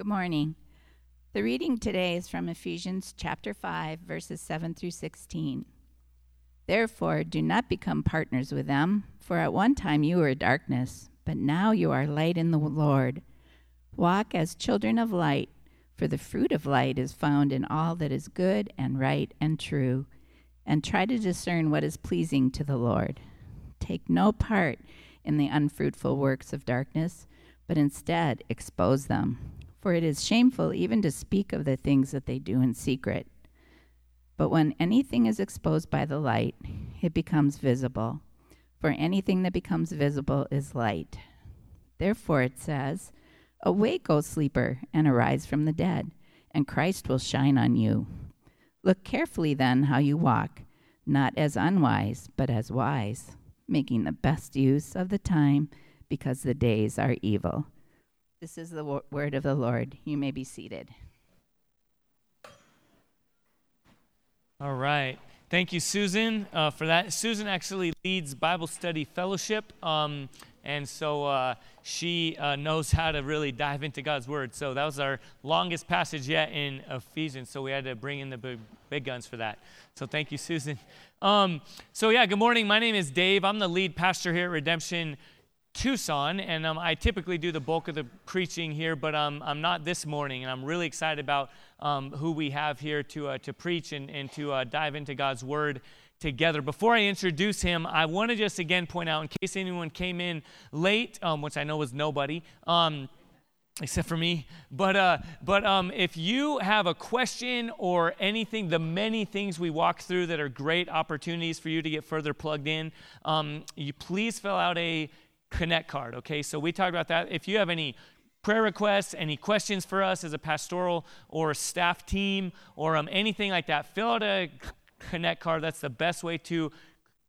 Good morning. The reading today is from Ephesians chapter 5, verses 7 through 16. Therefore, do not become partners with them, for at one time you were darkness, but now you are light in the Lord. Walk as children of light, for the fruit of light is found in all that is good and right and true, and try to discern what is pleasing to the Lord. Take no part in the unfruitful works of darkness, but instead expose them. For it is shameful even to speak of the things that they do in secret. But when anything is exposed by the light, it becomes visible. For anything that becomes visible is light. Therefore it says, "Awake, O sleeper, and arise from the dead, and Christ will shine on you. Look carefully then how you walk, not as unwise, but as wise, making the best use of the time, because the days are evil." This is the word of the Lord. You may be seated. All right. Thank you, Susan, for that. Susan actually leads Bible Study Fellowship, and so she knows how to really dive into God's Word. So that was our longest passage yet in Ephesians, so we had to bring in the big guns for that. So thank you, Susan. Good morning. My name is Dave. I'm the lead pastor here at Redemption Tucson, and I typically do the bulk of the preaching here, but I'm not this morning, and I'm really excited about who we have here to preach and to dive into God's Word together. Before I introduce him, I want to just again point out, in case anyone came in late, which I know was nobody, except for me, but if you have a question or anything, the many things we walk through that are great opportunities for you to get further plugged in, you please fill out a Connect card, okay? So we talked about that. If you have any prayer requests, any questions for us as a pastoral or staff team, or anything like that, fill out a Connect card. That's the best way to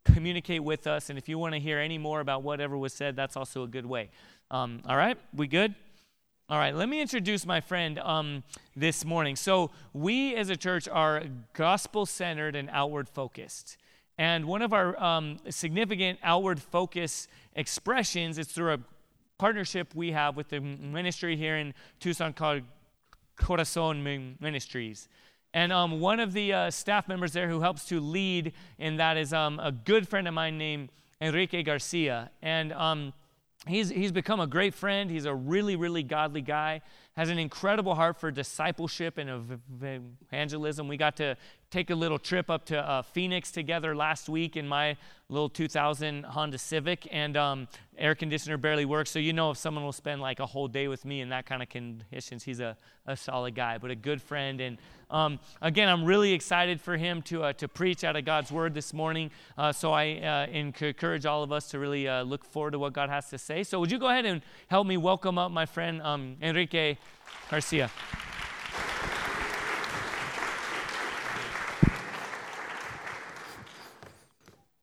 communicate with us. And if you want to hear any more about whatever was said, that's also a good way. All right, we good? All right, let me introduce my friend this morning. So we as a church are gospel-centered and outward-focused. And one of our significant outward focus expressions is through a partnership we have with the ministry here in Tucson called Corazon Ministries. And one of the staff members there who helps to lead, and that is a good friend of mine named Enrique Garcia. And he's become a great friend. He's a really, really godly guy, has an incredible heart for discipleship and evangelism. We got to take a little trip up to Phoenix together last week in my little 2000 Honda Civic, and air conditioner barely works, so you know if someone will spend like a whole day with me in that kind of conditions, he's a solid guy, but a good friend. And again, I'm really excited for him to preach out of God's Word this morning, so I encourage all of us to really look forward to what God has to say. So would you go ahead and help me welcome up my friend Enrique Garcia.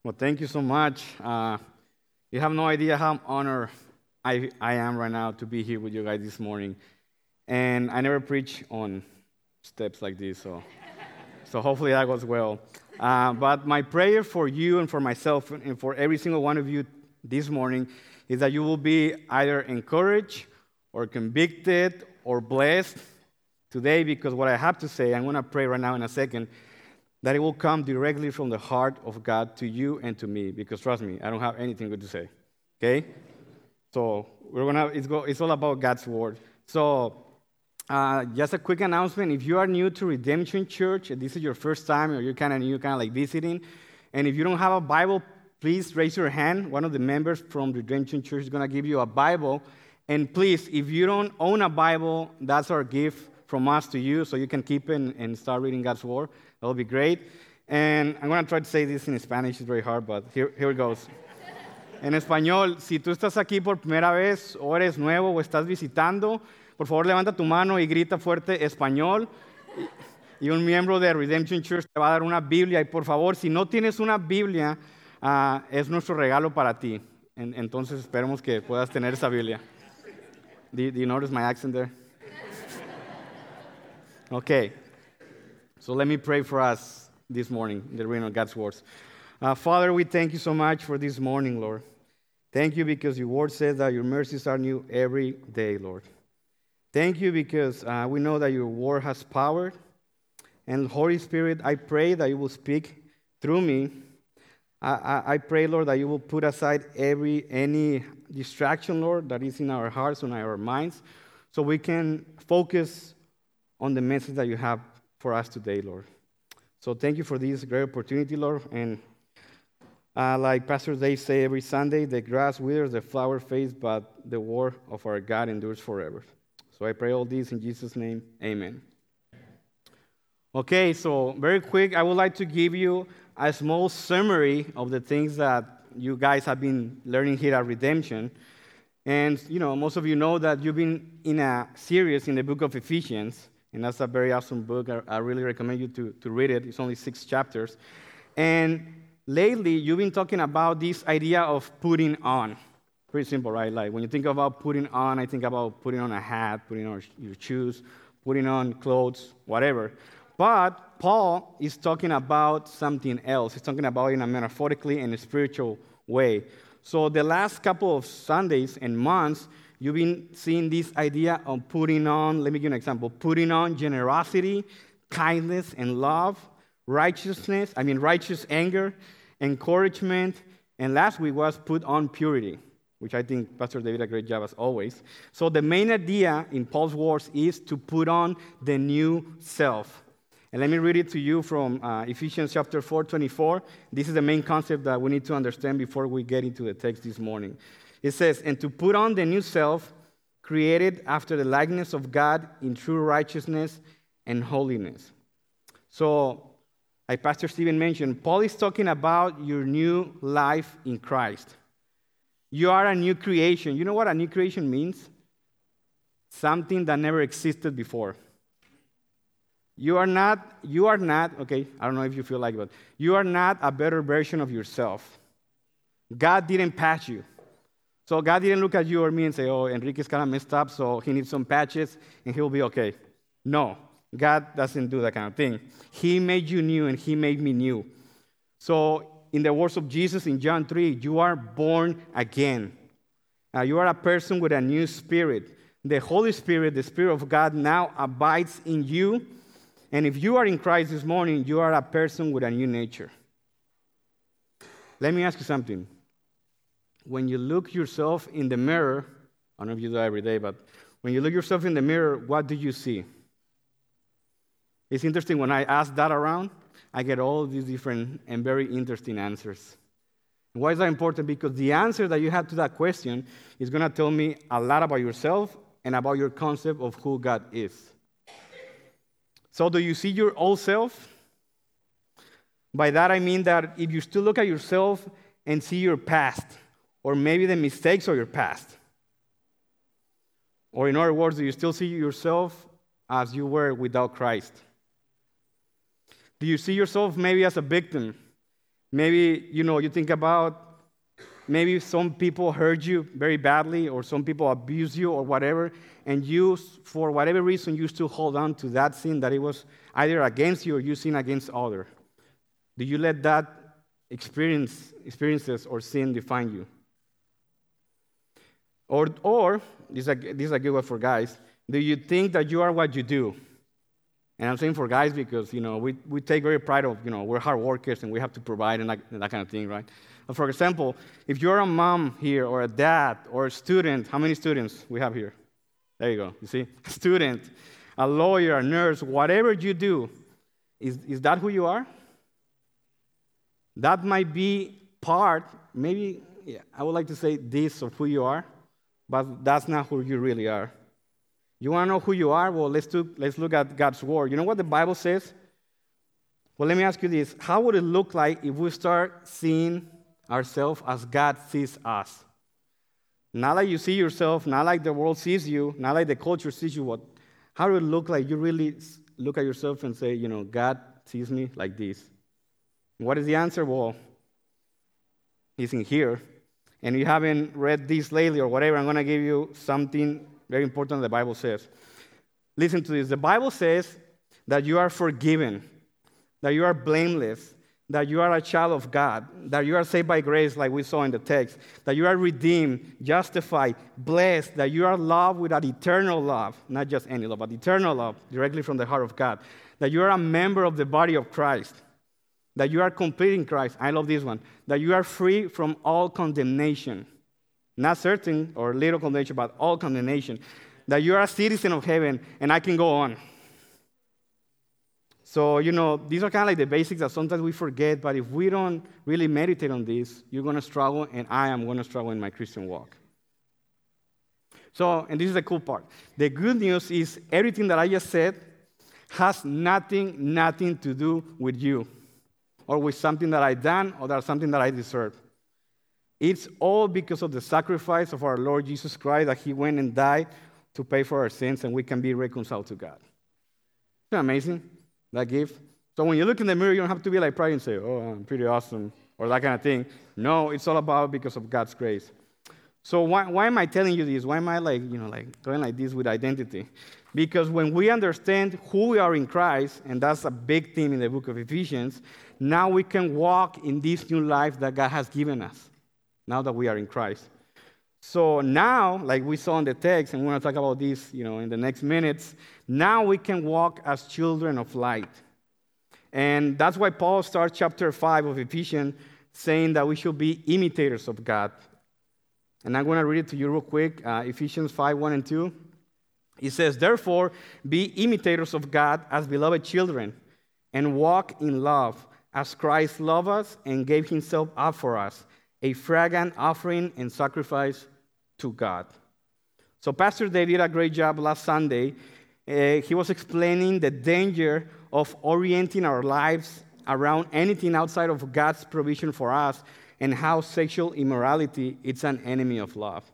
Well, thank you so much. You have no idea how honored I am right now to be here with you guys this morning. And I never preach on steps like this, so hopefully that goes well. But my prayer for you and for myself and for every single one of you this morning is that you will be either encouraged or convicted or blessed today, because what I have to say, I'm going to pray right now in a second, that it will come directly from the heart of God to you and to me, because trust me, I don't have anything good to say, okay? So it's all about God's Word. So just a quick announcement. If you are new to Redemption Church, and this is your first time, or you're kind of new, kind of like visiting, and if you don't have a Bible, please raise your hand. One of the members from Redemption Church is going to give you a Bible. And please, if you don't own a Bible, that's our gift from us to you, so you can keep it and start reading God's Word. That'll be great. And I'm going to try to say this in Spanish. It's very hard, but here it goes. En español, si tú estás aquí por primera vez, o eres nuevo, o estás visitando, por favor levanta tu mano y grita fuerte español. Y un miembro de Redemption Church te va a dar una Biblia. Y por favor, si no tienes una Biblia, es nuestro regalo para ti. Entonces esperemos que puedas tener esa Biblia. Do you notice my accent there? Okay, so let me pray for us this morning in the reading of God's words. Father, we thank you so much for this morning, Lord. Thank you because your word says that your mercies are new every day, Lord. Thank you, because we know that your word has power. And Holy Spirit, I pray that you will speak through me. I pray, Lord, that you will put aside any distraction, Lord, that is in our hearts and our minds, so we can focus on the message that you have for us today, Lord. So thank you for this great opportunity, Lord. And like Pastor Dave says every Sunday, the grass withers, the flower fades, but the word of our God endures forever. So I pray all this in Jesus' name, amen. Okay, so very quick, I would like to give you a small summary of the things that you guys have been learning here at Redemption. And, you know, most of you know that you've been in a series in the book of Ephesians, and that's a very awesome book. I really recommend you to read it. It's only 6 chapters. And lately, you've been talking about this idea of putting on. Pretty simple, right? Like, when you think about putting on, I think about putting on a hat, putting on your shoes, putting on clothes, whatever. But Paul is talking about something else. He's talking about it in a metaphorically and a spiritual way. So the last couple of Sundays and months, you've been seeing this idea of putting on, let me give you an example, putting on generosity, kindness, and love, righteous anger, encouragement, and last week was put on purity, which I think Pastor David did a great job as always. So the main idea in Paul's words is to put on the new self. And let me read it to you from Ephesians chapter 4:24. This is the main concept that we need to understand before we get into the text this morning. It says, "And to put on the new self, created after the likeness of God in true righteousness and holiness." So, like Pastor Stephen mentioned, Paul is talking about your new life in Christ. You are a new creation. You know what a new creation means? Something that never existed before. I don't know if you feel like it, but you are not a better version of yourself. God didn't patch you. So God didn't look at you or me and say, "Oh, Enrique's kind of messed up, so he needs some patches, and he'll be okay." No, God doesn't do that kind of thing. He made you new, and he made me new. So in the words of Jesus in John 3, you are born again. You are a person with a new spirit. The Holy Spirit, the Spirit of God, now abides in you. And if you are in Christ this morning, you are a person with a new nature. Let me ask you something. When you look yourself in the mirror, I don't know if you do that every day, but when you look yourself in the mirror, what do you see? It's interesting, when I ask that around, I get all these different and very interesting answers. Why is that important? Because the answer that you have to that question is going to tell me a lot about yourself and about your concept of who God is. So do you see your old self? By that I mean that if you still look at yourself and see your past, or maybe the mistakes of your past, or in other words, do you still see yourself as you were without Christ? Do you see yourself maybe as a victim? Maybe, you know, you think about maybe some people hurt you very badly, or some people abuse you or whatever, and you, for whatever reason, you still hold on to that sin that it was either against you or you sin against others. Do you let that experiences or sin define you? Or this is a good one for guys, do you think that you are what you do? And I'm saying for guys because, you know, we take very pride of, you know, we're hard workers and we have to provide and that kind of thing, right? But for example, if you're a mom here or a dad or a student, how many students we have here? There you go, you see? A student, a lawyer, a nurse, whatever you do, is that who you are? That might be I would like to say this of who you are, but that's not who you really are. You want to know who you are? Well, let's look at God's word. You know what the Bible says? Well, let me ask you this. How would it look like if we start seeing ourselves as God sees us? Not like you see yourself, not like the world sees you, not like the culture sees you. How would it look like you really look at yourself and say, you know, God sees me like this? What is the answer? Well, he's in here. And if you haven't read this lately or whatever, I'm going to give you something very important the Bible says. Listen to this. The Bible says that you are forgiven, that you are blameless, that you are a child of God, that you are saved by grace like we saw in the text, that you are redeemed, justified, blessed, that you are loved with an eternal love, not just any love, but eternal love directly from the heart of God, that you are a member of the body of Christ, that you are complete in Christ. I love this one. That you are free from all condemnation. Not certain or little condemnation, but all condemnation. That you are a citizen of heaven, and I can go on. So, you know, these are kind of like the basics that sometimes we forget, but if we don't really meditate on this, you're going to struggle, and I am going to struggle in my Christian walk. So, and this is the cool part. The good news is everything that I just said has nothing to do with you, or with something that I've done, or that's something that I deserve. It's all because of the sacrifice of our Lord Jesus Christ, that he went and died to pay for our sins, and we can be reconciled to God. Isn't that amazing, that gift? So when you look in the mirror, you don't have to be like pride and say, oh, I'm pretty awesome, or that kind of thing. No, it's all about because of God's grace. So why am I telling you this? Why am I going like this with identity? Because when we understand who we are in Christ, and that's a big theme in the book of Ephesians, now we can walk in this new life that God has given us, now that we are in Christ. So now, like we saw in the text, and we're going to talk about this, you know, in the next minutes, now we can walk as children of light. And that's why Paul starts chapter 5 of Ephesians saying that we should be imitators of God. And I'm going to read it to you real quick, Ephesians 5, 1 and 2. It says, therefore, be imitators of God as beloved children, and walk in love, as Christ loved us and gave himself up for us, a fragrant offering and sacrifice to God. So Pastor Dave did a great job last Sunday. He was explaining the danger of orienting our lives around anything outside of God's provision for us, and how sexual immorality is an enemy of love.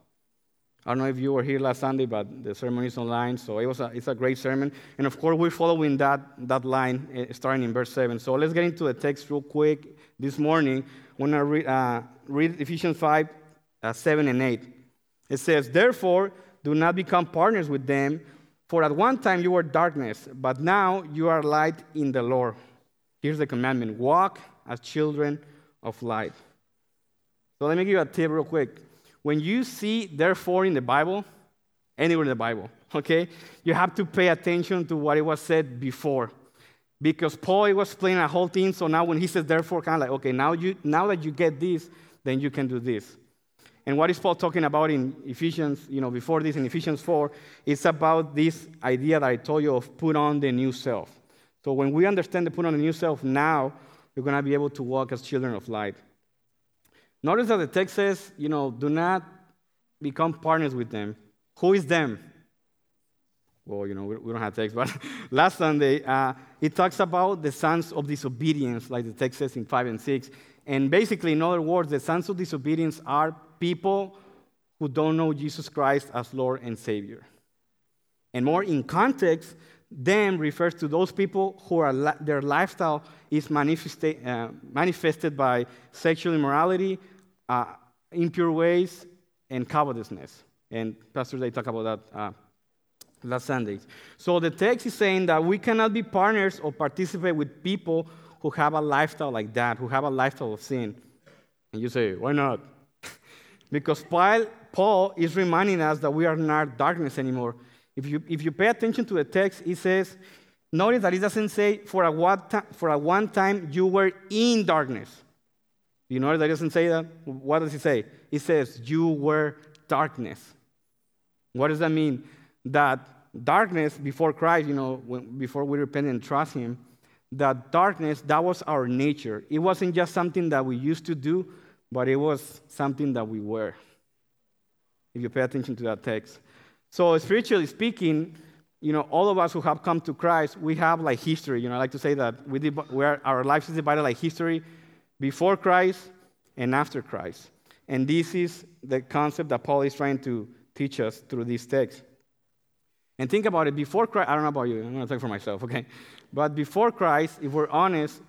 I don't know if you were here last Sunday, but the sermon is online, so it's a great sermon. And of course, we're following that line starting in verse 7. So let's get into the text real quick this morning. I'm going to read Ephesians 5, 7 and 8. It says, therefore, do not become partners with them, for at one time you were darkness, but now you are light in the Lord. Here's the commandment, walk as children of light. So let me give you a tip real quick. When you see therefore in the Bible, anywhere in the Bible, okay, you have to pay attention to what it was said before. Because Paul was explaining a whole thing, so now when he says therefore, kind of like, okay, now that you get this, then you can do this. And what is Paul talking about in Ephesians, you know, before this, in Ephesians 4, it's about this idea that I told you of put on the new self. So when we understand the put on the new self now, we're going to be able to walk as children of light. Notice that the text says, you know, do not become partners with them. Who is them? Well, you know, we don't have text, but last Sunday, it talks about the sons of disobedience, like the text says in 5 and 6. And basically, in other words, the sons of disobedience are people who don't know Jesus Christ as Lord and Savior. And more in context, them refers to those people who are their lifestyle is manifested by sexual immorality, impure ways, and covetousness. And Pastor Dave talked about that last Sunday. So the text is saying that we cannot be partners or participate with people who have a lifestyle like that, who have a lifestyle of sin. And you say, why not? Because Paul is reminding us that we are not darkness anymore. If you pay attention to the text, it says, notice that it doesn't say, for a one time you were in darkness. You notice that it doesn't say that? What does it say? It says, you were darkness. What does that mean? That darkness before Christ, you know, before we repent and trust him, that darkness, that was our nature. It wasn't just something that we used to do, but it was something that we were. If you pay attention to that text. So spiritually speaking, you know, all of us who have come to Christ, we have like history. You know, I like to say that our life is divided like history before Christ and after Christ. And this is the concept that Paul is trying to teach us through this text. And think about it, before Christ, I don't know about you, I'm going to talk for myself, okay? But before Christ, if we're honest,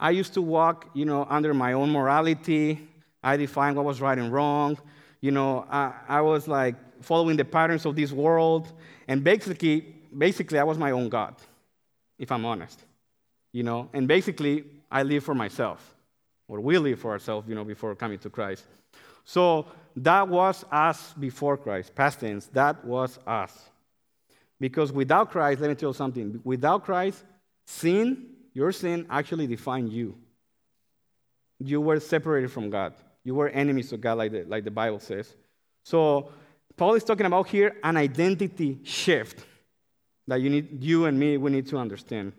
I used to walk, you know, under my own morality. I defined what was right and wrong. You know, I was like, following the patterns of this world, and basically I was my own God, if I'm honest, you know, and basically I live for myself, or we live for ourselves, before coming to Christ. So that was us before Christ, past tense. That was us. Because without Christ, let me tell you something. Without Christ, sin, your sin actually defined you. You were separated from God. You were enemies of God, like the Bible says. So Paul is talking about here an identity shift that you and me need to understand.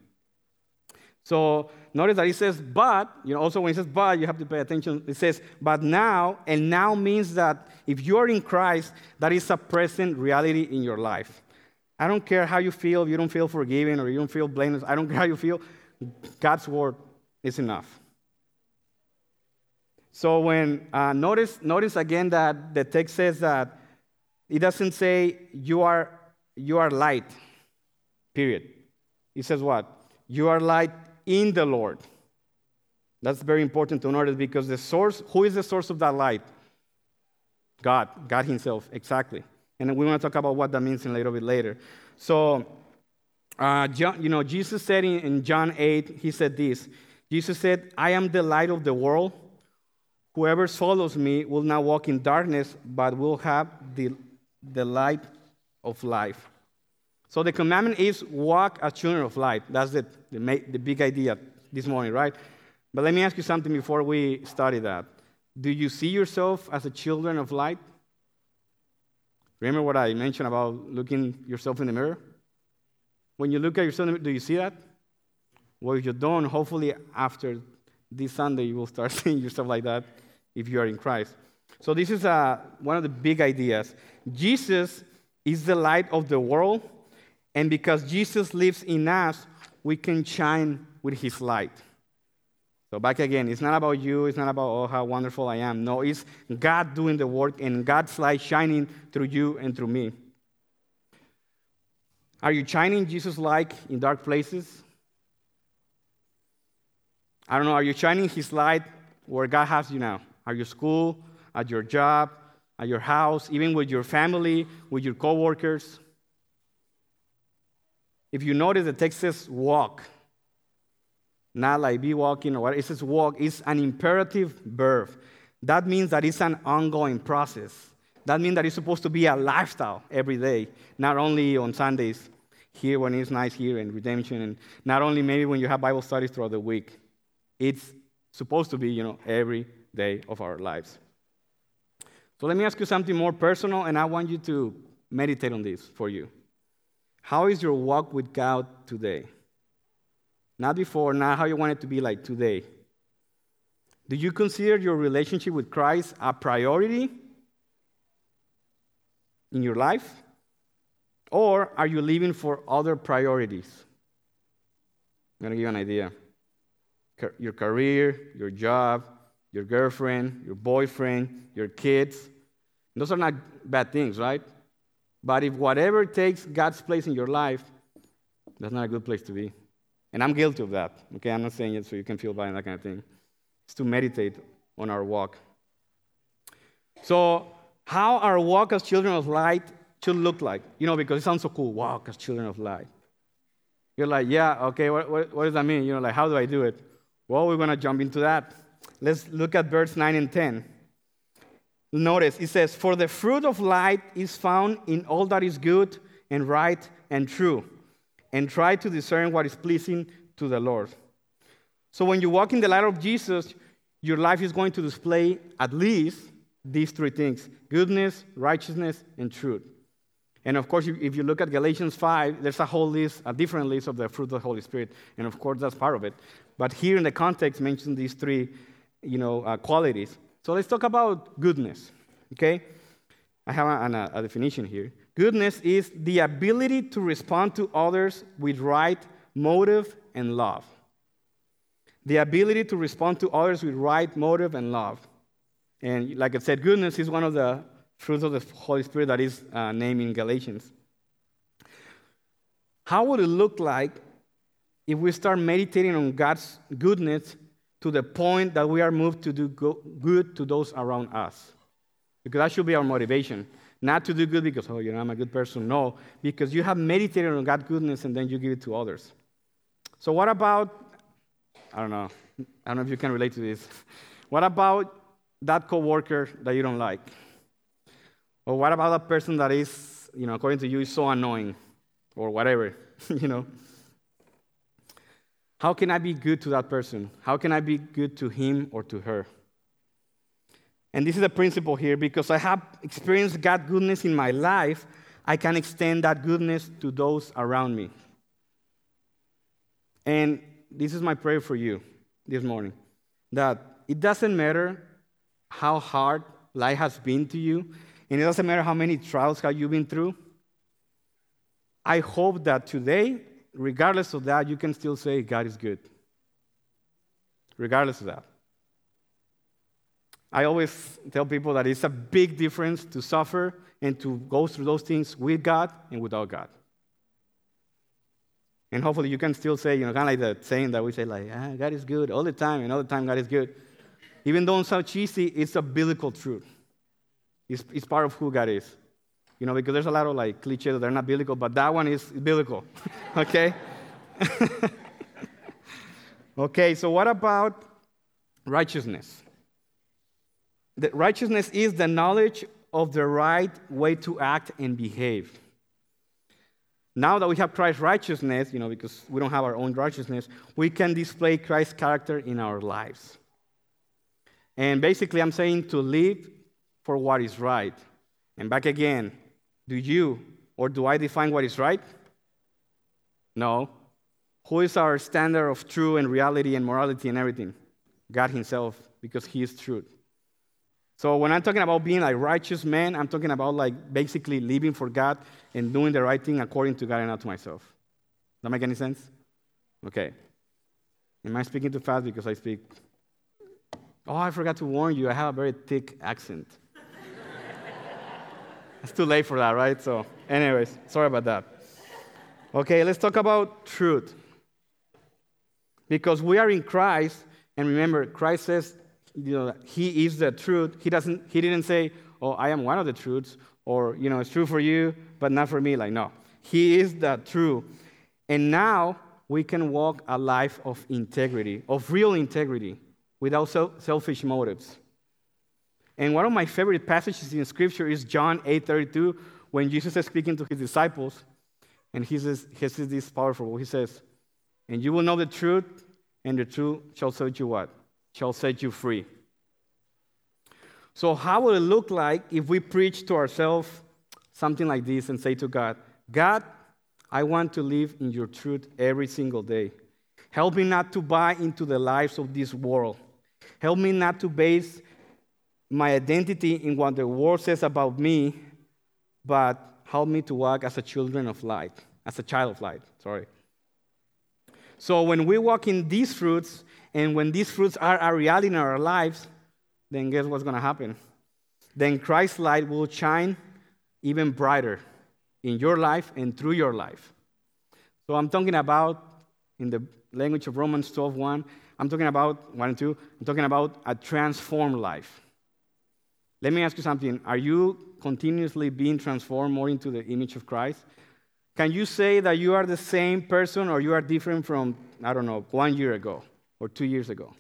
So notice that he says, but, also when he says, but, you have to pay attention. It says, but now, and now means that if you're in Christ, that is a present reality in your life. I don't care how you feel. If you don't feel forgiven or you don't feel blameless, I don't care how you feel. God's word is enough. So when notice again that the text says that it doesn't say you are light, period. It says what? You are light in the Lord. That's very important to notice, because the source, who is the source of that light? God himself, exactly. And we want to talk about what that means in a little bit later. So, John, Jesus said in John 8, he said this. Jesus said, I am the light of the world. Whoever follows me will not walk in darkness, but will have the light of life. So the commandment is walk as children of light. That's the big idea this morning, right? But let me ask you something before we study that. Do you see yourself as a children of light? Remember what I mentioned about looking yourself in the mirror? When you look at yourself, do you see that? Well, if you don't, hopefully after this Sunday you will start seeing yourself like that if you are in Christ. So this is one of the big ideas. Jesus is the light of the world, and because Jesus lives in us, we can shine with his light. So back again, it's not about you, it's not about, oh, how wonderful I am. No, it's God doing the work and God's light shining through you and through me. Are you shining Jesus' light in dark places? I don't know, are you shining his light where God has you now? At your school, at your job, at your house, even with your family, with your coworkers? If you notice, the text says walk. Not like be walking or whatever. It says walk. It's an imperative verb. That means that it's an ongoing process. That means that it's supposed to be a lifestyle every day, not only on Sundays here when it's nice here and redemption, and not only maybe when you have Bible studies throughout the week. It's supposed to be, every day of our lives. So let me ask you something more personal, and I want you to meditate on this for you. How is your walk with God today? Not before, not how you want it to be, like today. Do you consider your relationship with Christ a priority in your life? Or are you living for other priorities? I'm going to give you an idea. Your career, your job, your girlfriend, your boyfriend, your kids. Those are not bad things, right? But if whatever takes God's place in your life, that's not a good place to be. And I'm guilty of that. Okay, I'm not saying it so you can feel bad and that kind of thing. It's to meditate on our walk. So how our walk as children of light should look like. Because it sounds so cool, walk as children of light. You're like, yeah, okay, what does that mean? How do I do it? Well, we're going to jump into that. Let's look at verse 9 and 10. Notice, it says, for the fruit of light is found in all that is good and right and true, and try to discern what is pleasing to the Lord. So when you walk in the light of Jesus, your life is going to display at least these three things: goodness, righteousness, and truth. And of course, if you look at Galatians 5, there's a whole list, a different list of the fruit of the Holy Spirit. And of course, that's part of it. But here in the context, mention these three, qualities. So let's talk about goodness, okay? I have a definition here. Goodness is the ability to respond to others with right motive and love. The ability to respond to others with right motive and love. And like I said, goodness is one of the fruits of the Holy Spirit that is named in Galatians. How would it look like if we start meditating on God's goodness to the point that we are moved to do good to those around us? Because that should be our motivation. Not to do good because, I'm a good person. No, because you have meditated on God's goodness and then you give it to others. So what about, I don't know if you can relate to this. What about that coworker that you don't like? Or what about that person that is, you know, according to you, is so annoying or whatever, you know? How can I be good to that person? How can I be good to him or to her? And this is a principle here, because I have experienced God's goodness in my life, I can extend that goodness to those around me. And this is my prayer for you this morning, that it doesn't matter how hard life has been to you, and it doesn't matter how many trials have you been through. I hope that today, regardless of that, you can still say God is good. Regardless of that. I always tell people that it's a big difference to suffer and to go through those things with God and without God. And hopefully you can still say, you know, kind of like that saying that we say, like, God is good all the time, and all the time God is good. Even though it sounds cheesy, it's a biblical truth. It's part of who God is. You know, because there's a lot of, like, cliches that are not biblical, but that one is biblical, okay? Okay, so what about righteousness? The righteousness is the knowledge of the right way to act and behave. Now that we have Christ's righteousness, you know, because we don't have our own righteousness, we can display Christ's character in our lives. And basically, I'm saying to live for what is right. And back again, do you or do I define what is right? No. Who is our standard of truth and reality and morality and everything? God himself, because he is truth. So when I'm talking about being a righteous man, I'm talking about like basically living for God and doing the right thing according to God and not to myself. Does that make any sense? Okay. Am I speaking too fast because I speak? Oh, I forgot to warn you, I have a very thick accent. It's too late for that, right? So anyways, sorry about that. Okay, let's talk about truth. Because we are in Christ, and remember, Christ says, you know, he is the truth. He didn't say, oh, I am one of the truths, or, you know, it's true for you, but not for me. Like, no. He is the truth. And now we can walk a life of integrity, of real integrity, without selfish motives. And one of my favorite passages in Scripture is John 8:32, when Jesus is speaking to his disciples, and he says this powerful. He says, and you will know the truth, and the truth shall set you what? Shall set you free. So how will it look like if we preach to ourselves something like this and say to God, God, I want to live in your truth every single day. Help me not to buy into the lies of this world. Help me not to base my identity in what the world says about me, but help me to walk as a child of light. So when we walk in these fruits, and when these fruits are a reality in our lives, then guess what's going to happen? Then Christ's light will shine even brighter in your life and through your life. So I'm talking about, in the language of Romans 12:1, I'm talking about 1 and 2, I'm talking about a transformed life. Let me ask you something. Are you continuously being transformed more into the image of Christ? Can you say that you are the same person or you are different from, I don't know, 1 year ago or 2 years ago?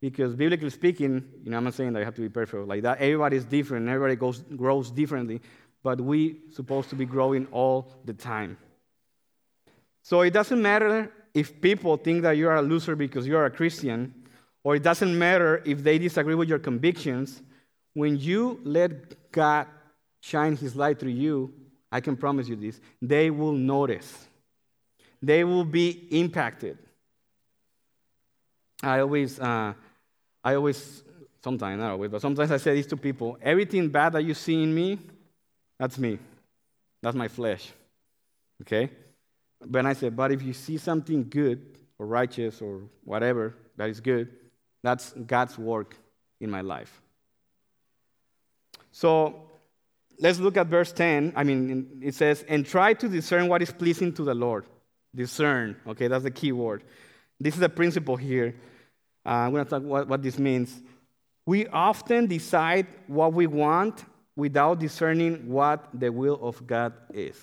Because biblically speaking, you know, I'm not saying that you have to be perfect like that. Everybody's different. Everybody grows differently. But we're supposed to be growing all the time. So it doesn't matter if people think that you are a loser because you are a Christian, or it doesn't matter if they disagree with your convictions. When you let God shine his light through you, I can promise you this, they will notice. They will be impacted. Sometimes I say this to people, everything bad that you see in me. That's my flesh, okay? But I say, but if you see something good or righteous or whatever that is good, that's God's work in my life. So let's look at verse 10. It says, and try to discern what is pleasing to the Lord. Discern, okay, that's the key word. This is the principle here. I'm going to talk what this means. We often decide what we want without discerning what the will of God is.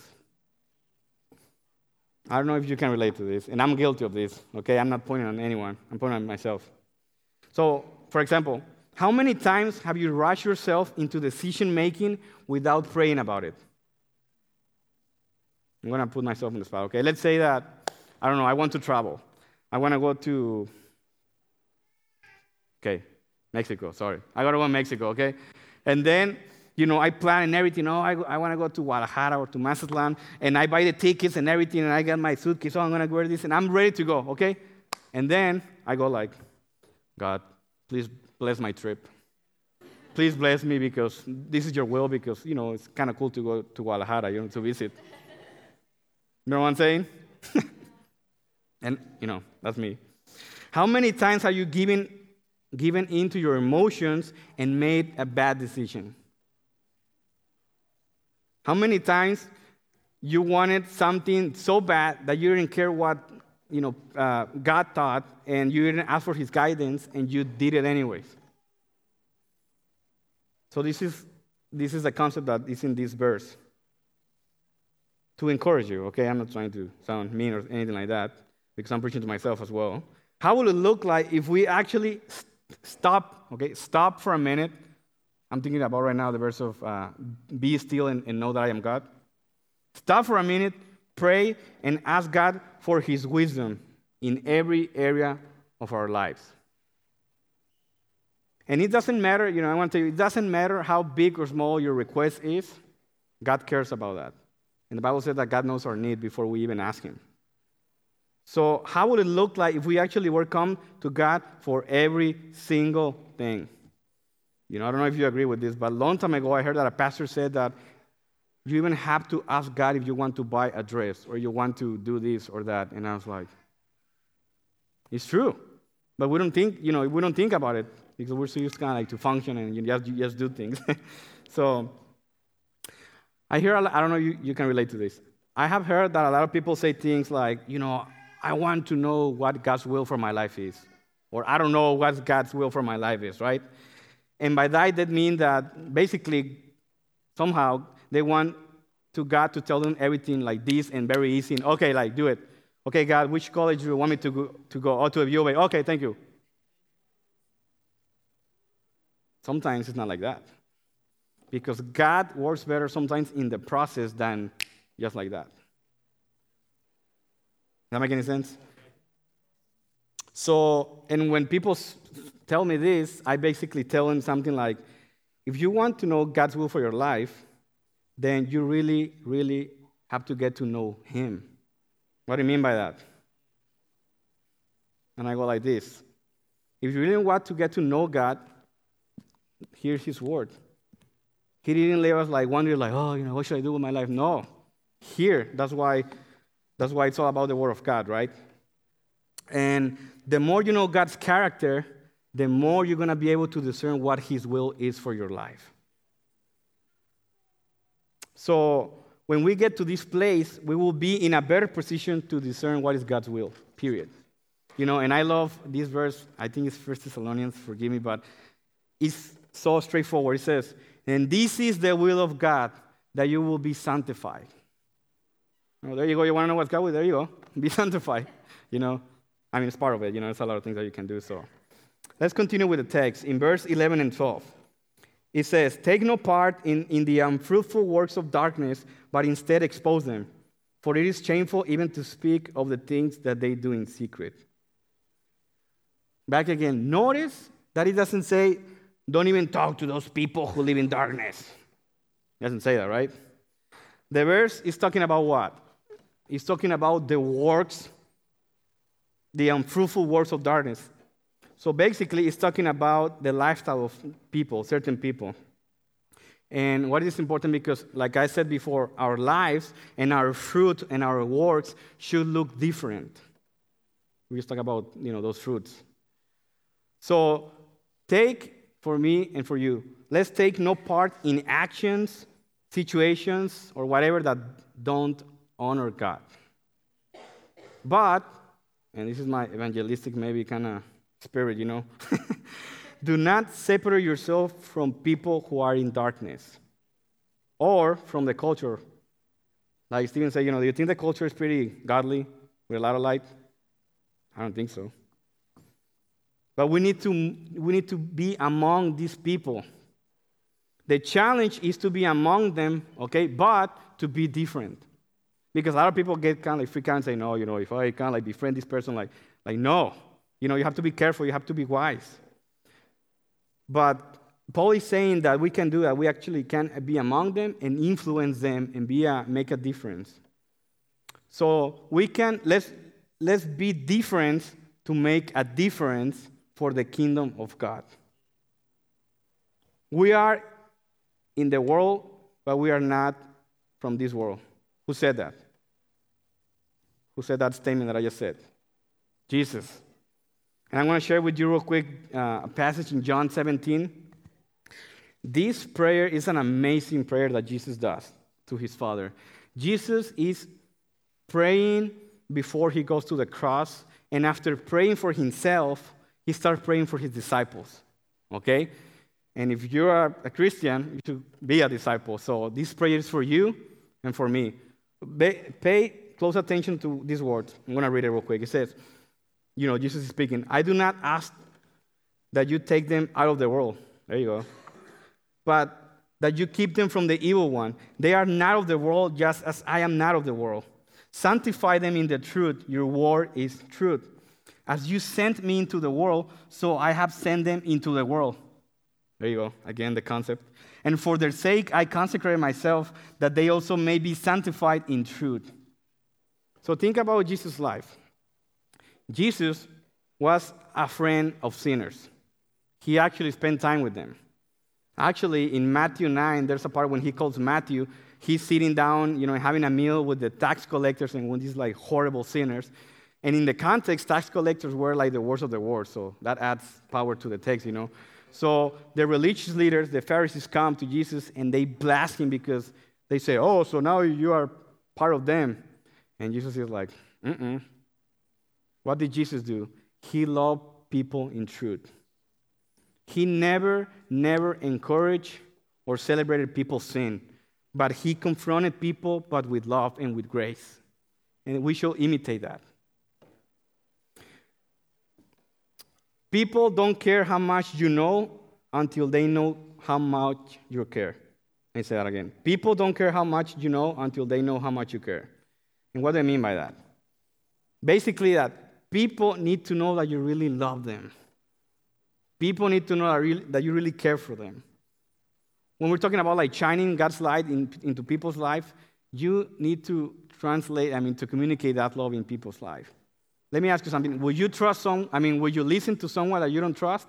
I don't know if you can relate to this, and I'm guilty of this, okay? I'm not pointing on anyone. I'm pointing at myself. So, for example, how many times have you rushed yourself into decision-making without praying about it? I'm going to put myself in the spot, okay? Let's say that, I don't know, I want to travel. I want to go to, okay, Mexico, sorry. I got to go to Mexico, okay? And then, you know, I plan and everything. Oh, I want to go to Guadalajara or to Mazatlan, and I buy the tickets and everything, and I got my suitcase. Oh, I'm going to wear this, and I'm ready to go, okay? And then I go like, God, please bless my trip. Please bless me because this is your will, because, you know, it's kind of cool to go to Guadalajara, you know, to visit. Remember what I'm saying? And, you know, that's me. How many times are you given into your emotions and made a bad decision? How many times you wanted something so bad that you didn't care what, you know, God thought, and you didn't ask for his guidance, and you did it anyways? So this is a concept that is in this verse. To encourage you, okay? I'm not trying to sound mean or anything like that, because I'm preaching to myself as well. How will it look like if we actually stop for a minute? I'm thinking about right now the verse of be still and know that I am God. Stop for a minute, pray, and ask God for his wisdom in every area of our lives. And it doesn't matter, you know, I want to tell you, it doesn't matter how big or small your request is. God cares about that. And the Bible says that God knows our need before we even ask him. So how would it look like if we actually were come to God for every single thing? You know, I don't know if you agree with this, but a long time ago I heard that a pastor said that you even have to ask God if you want to buy a dress or you want to do this or that. And I was like, it's true. But we don't think, you know, we don't think about it because we're so used kind of like to function and you just do things. So I hear, I don't know if you can relate to this. I have heard that a lot of people say things like, you know, I want to know what God's will for my life is. Or I don't know what God's will for my life is, right? And by that means that basically, somehow, they want to God to tell them everything like this and very easy. And, okay, like, do it. Okay, God, which college do you want me to go? Oh, to UVA. Okay, thank you. Sometimes it's not like that. Because God works better sometimes in the process than just like that. Does that make any sense? So, and when people tell me this, I basically tell them something like, if you want to know God's will for your life, then you really, really have to get to know him. What do you mean by that? And I go like this. If you really want to get to know God, here's his word. He didn't leave us like wondering, like, oh, you know, what should I do with my life? No. Here, that's why it's all about the word of God, right? And the more you know God's character, the more you're going to be able to discern what his will is for your life. So when we get to this place, we will be in a better position to discern what is God's will, period. You know, and I love this verse. I think it's 1 Thessalonians, forgive me, but it's so straightforward. It says, and this is the will of God, that you will be sanctified. Oh, there you go. You want to know what's God's will? There you go. Be sanctified. You know, I mean, it's part of it. You know, it's a lot of things that you can do, so. Let's continue with the text. In verse 11 and 12, it says, take no part in the unfruitful works of darkness, but instead expose them. For it is shameful even to speak of the things that they do in secret. Back again. Notice that it doesn't say, don't even talk to those people who live in darkness. It doesn't say that, right? The verse is talking about what? It's talking about the works, the unfruitful works of darkness. So basically, it's talking about the lifestyle of people, certain people. And what is important, because like I said before, our lives and our fruit and our works should look different. We just talk about, you know, those fruits. So take, for me and for you, let's take no part in actions, situations, or whatever that don't honor God. But, and this is my evangelistic maybe kind of spirit, you know. Do not separate yourself from people who are in darkness or from the culture Like Stephen said, you know, do you think the culture is pretty godly with a lot of light? I don't think so. But we need to be among these people. The challenge is to be among them, okay, but to be different. Because a lot of people get kind of like freak out and say, no, you know, if I kind of like befriend this person, like no. You know, you have to be careful. You have to be wise. But Paul is saying that we can do that. We actually can be among them and influence them and make a difference. So we can, let's be different to make a difference for the kingdom of God. We are in the world, but we are not from this world. Who said that? Who said that statement that I just said? Jesus. And I'm going to share with you real quick a passage in John 17. This prayer is an amazing prayer that Jesus does to his Father. Jesus is praying before he goes to the cross, and after praying for himself, he starts praying for his disciples, okay? And if you are a Christian, you should be a disciple. So this prayer is for you and for me. Pay close attention to these words. I'm going to read it real quick. It says, you know, Jesus is speaking, I do not ask that you take them out of the world. There you go. But that you keep them from the evil one. They are not of the world, just as I am not of the world. Sanctify them in the truth. Your word is truth. As you sent me into the world, so I have sent them into the world. There you go. Again, the concept. And for their sake, I consecrate myself, that they also may be sanctified in truth. So think about Jesus' life. Jesus was a friend of sinners. He actually spent time with them. Actually, in Matthew 9, there's a part when he calls Matthew, he's sitting down, you know, having a meal with the tax collectors and with these, like, horrible sinners. And in the context, tax collectors were, like, the worst of the worst, so that adds power to the text, you know. So the religious leaders, the Pharisees, come to Jesus, and they blast him because they say, oh, so now you are part of them. And Jesus is like, What did Jesus do? He loved people in truth. He never encouraged or celebrated people's sin, but he confronted people, but with love and with grace. And we should imitate that. People don't care how much you know until they know how much you care. Let me say that again. People don't care how much you know until they know how much you care. And what do I mean by that? Basically, that people need to know that you really love them. People need to know that you really care for them. When we're talking about like shining God's light into people's life, you need to communicate that love in people's life. Let me ask you something. Will you trust will you listen to someone that you don't trust?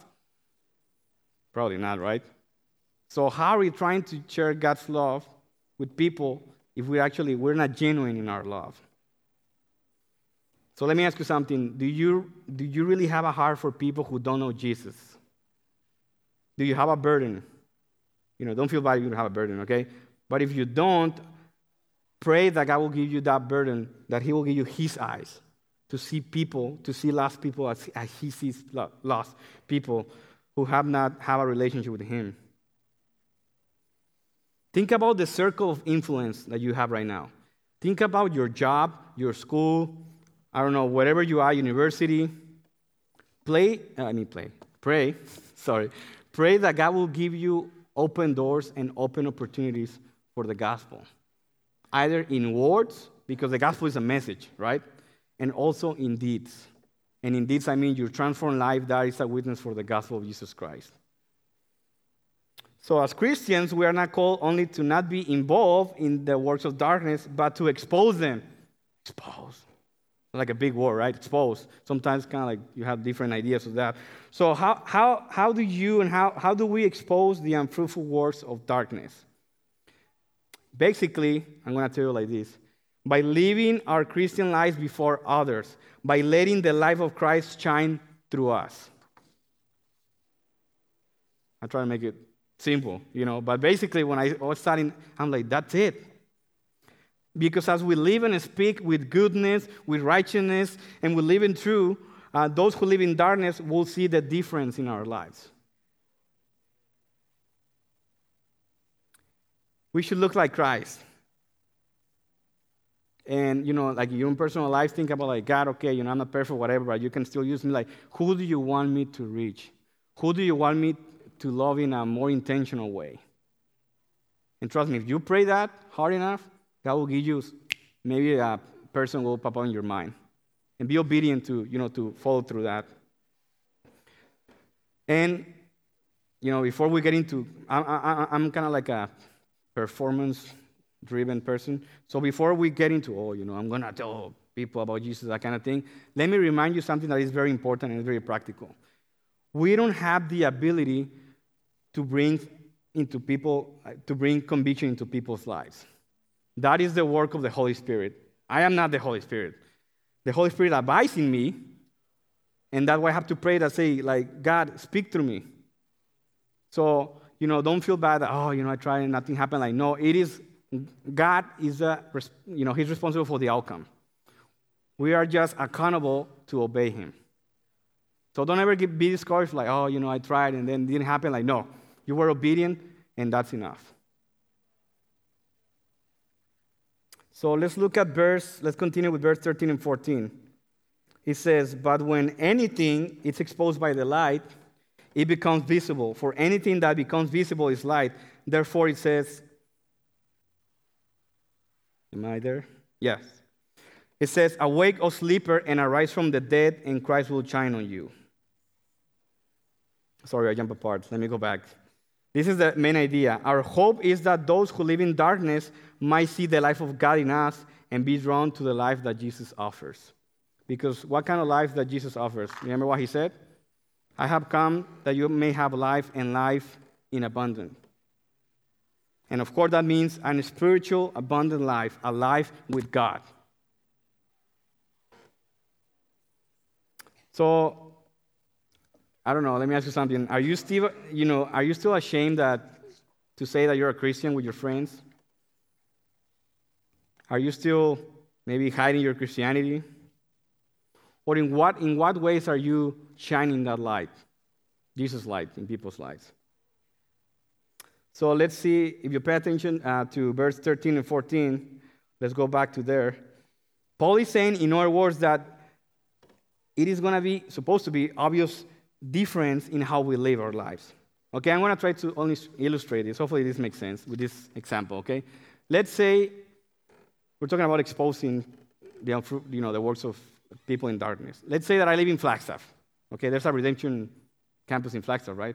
Probably not, right? So how are we trying to share God's love with people if we're not genuine in our love? So let me ask you something. Do you really have a heart for people who don't know Jesus? Do you have a burden? You know, don't feel bad if you don't have a burden, okay? But if you don't, pray that God will give you that burden, that he will give you his eyes to see people, to see lost people as he sees lost people who have not had a relationship with him. Think about the circle of influence that you have right now. Think about your job, your school, I don't know, wherever you are, university, pray that God will give you open doors and open opportunities for the gospel, either in words, because the gospel is a message, right? And also in deeds. And in deeds, I mean your transformed life that is a witness for the gospel of Jesus Christ. So as Christians, we are not called only to not be involved in the works of darkness, but to expose them. Expose. Like a big word, right? Expose. Sometimes kind of like you have different ideas of that. So how do you and how do we expose the unfruitful works of darkness? Basically, I'm going to tell you like this. By living our Christian lives before others, by letting the life of Christ shine through us. I try to make it simple, you know, but basically when I was studying, I'm like, that's it. Because as we live and speak with goodness, with righteousness, and we live in truth, those who live in darkness will see the difference in our lives. We should look like Christ. and, you know, like your own personal life, think about like, God, okay, you know, I'm not perfect, whatever, but you can still use me. Like, who do you want me to reach? Who do you want me to love in a more intentional way? And trust me, if you pray that hard enough, God will give you, maybe a person will pop up in your mind. And be obedient to, you know, to follow through that. And, you know, before we get into, I'm kind of like a performance-driven person. So before we get into, oh, you know, I'm going to tell people about Jesus, that kind of thing, let me remind you something that is very important and very practical. We don't have the ability to bring conviction into people's lives. That is the work of the Holy Spirit. I am not the Holy Spirit. The Holy Spirit abides in me, and that's why I have to pray that say, like, God, speak through me. So, you know, don't feel bad that, oh, you know, I tried and nothing happened. Like, no, it is, God is, you know, he's responsible for the outcome. We are just accountable to obey him. So don't ever be discouraged, like, oh, you know, I tried and then it didn't happen. Like, no, you were obedient, and that's enough. So let's continue with verse 13 and 14. It says, but when anything is exposed by the light, it becomes visible. For anything that becomes visible is light. Therefore, it says, am I there? Yes. It says, awake, O sleeper, and arise from the dead, and Christ will shine on you. Sorry, I jumped apart. Let me go back. This is the main idea. Our hope is that those who live in darkness might see the life of God in us and be drawn to the life that Jesus offers. Because what kind of life that Jesus offers? Remember what he said? I have come that you may have life and life in abundance. And of course that means a spiritual, abundant life, a life with God. So, I don't know, let me ask you something. Are you still ashamed to say that you're a Christian with your friends? Are you still maybe hiding your Christianity? Or in what ways are you shining that light, Jesus' light, in people's lives? So let's see, if you pay attention to verse 13 and 14, let's go back to there. Paul is saying, in other words, that it is going to be, supposed to be, obvious difference in how we live our lives. Okay, I'm going to try to only illustrate this. Hopefully this makes sense with this example, okay? Let's say we're talking about exposing the works of people in darkness. Let's say that I live in Flagstaff. Okay, there's a Redemption campus in Flagstaff, right?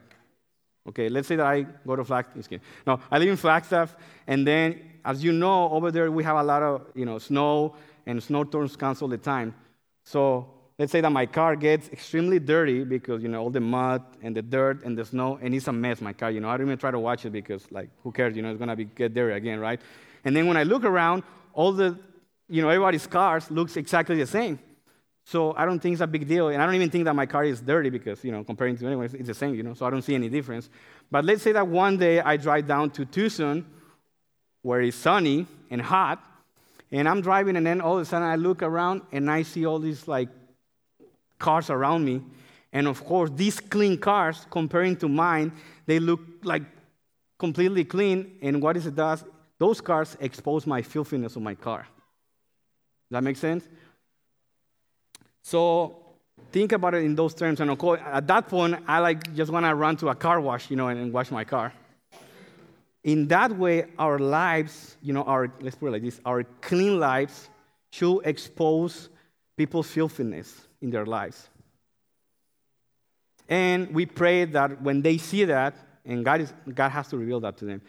Okay, let's say that I go to Flagstaff. No, I live in Flagstaff, and then, as you know, over there we have a lot of, you know, snow, and snowstorms comes all the time. So let's say that my car gets extremely dirty because, you know, all the mud and the dirt and the snow, and it's a mess, my car, you know. I don't even try to watch it because, like, who cares, you know, it's going to get dirty again, right? And then when I look around, all the, you know, everybody's cars looks exactly the same. So I don't think it's a big deal, and I don't even think that my car is dirty because, you know, comparing to anyone, it's the same, you know, so I don't see any difference. But let's say that one day I drive down to Tucson where it's sunny and hot, and I'm driving, and then all of a sudden I look around, and I see all these, like, cars around me, and of course these clean cars, comparing to mine, they look like completely clean, and what it does, those cars expose my filthiness of my car. Does that make sense? So think about it in those terms, and at that point I just want to run to a car wash, you know, and wash my car. In that way, our lives, you know, let's put it like this, our clean lives should expose people's filthiness in their lives. And we pray that when they see that, and God has to reveal that to them,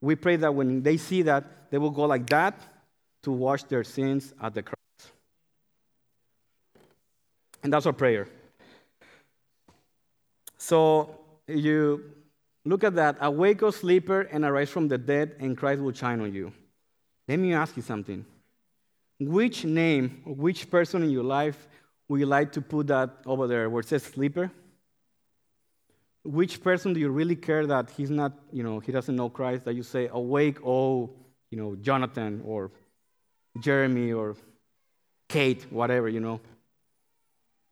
we pray that when they see that, they will go like that to wash their sins at the cross. And that's our prayer. So you look at that, awake, O sleeper, and arise from the dead, and Christ will shine on you. Let me ask you something. Which name, which person in your life would you like to put that over there where it says sleeper? Which person do you really care that he's not, you know, he doesn't know Christ, that you say, awake, oh, you know, Jonathan or Jeremy or Kate, whatever, you know.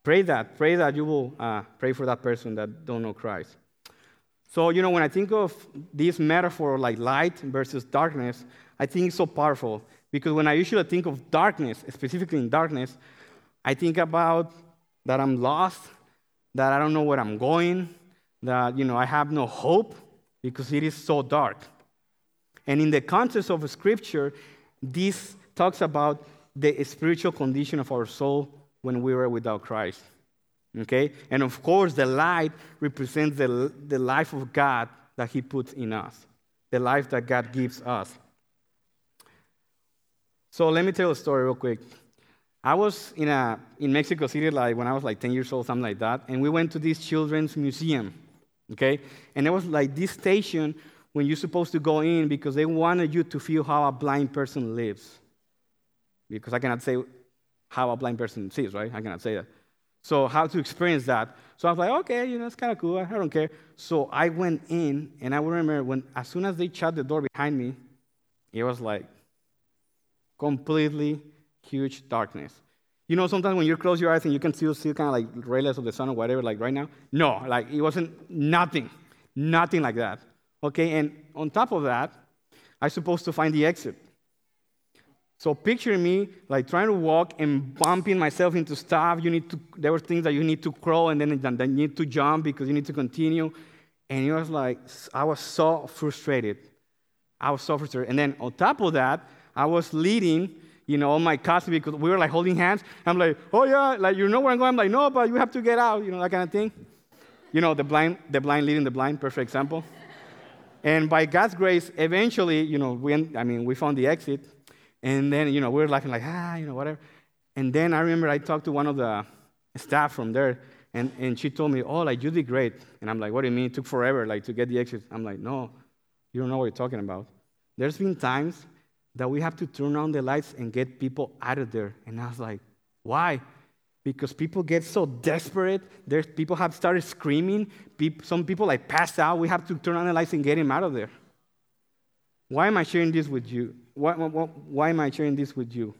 Pray that you will pray for that person that don't know Christ. So, you know, when I think of this metaphor like light versus darkness, I think it's so powerful. Because when I usually think of darkness, specifically in darkness, I think about that I'm lost, that I don't know where I'm going, that, you know, I have no hope because it is so dark. And in the context of Scripture, this talks about the spiritual condition of our soul when we were without Christ. Okay? And of course, the light represents the life of God that He puts in us, the life that God gives us. So let me tell a story real quick. I was in Mexico City when I was 10 years old, something like that, and we went to this children's museum, okay? And there was this station when you're supposed to go in because they wanted you to feel how a blind person lives. Because I cannot say how a blind person sees, right? I cannot say that. So how to experience that. So I was like, okay, it's kind of cool. I don't care. So I went in, and I remember as soon as they shut the door behind me, it was completely huge darkness. You know, sometimes when you close your eyes and you can still see kind of rays of the sun or whatever, right now. No, it wasn't nothing like that. Okay, and on top of that, I was supposed to find the exit. So picture me trying to walk and bumping myself into stuff. There were things that you need to crawl and then you need to jump because you need to continue. And it was I was so frustrated. And then on top of that, I was leading, all my cousins because we were holding hands. I'm like, oh yeah, you know where I'm going. I'm like, no, but you have to get out, that kind of thing. The blind leading the blind, perfect example. And by God's grace, eventually, we found the exit. And then, we were laughing whatever. And then I remember I talked to one of the staff from there, and she told me, oh, you did great. And I'm like, what do you mean? It took forever, to get the exit. I'm like, no, you don't know what you're talking about. There's been times that we have to turn on the lights and get people out of there. And I was like, why? Because people get so desperate. People have started screaming. Some people passed out. We have to turn on the lights and get him out of there. Why am I sharing this with you? Why am I sharing this with you?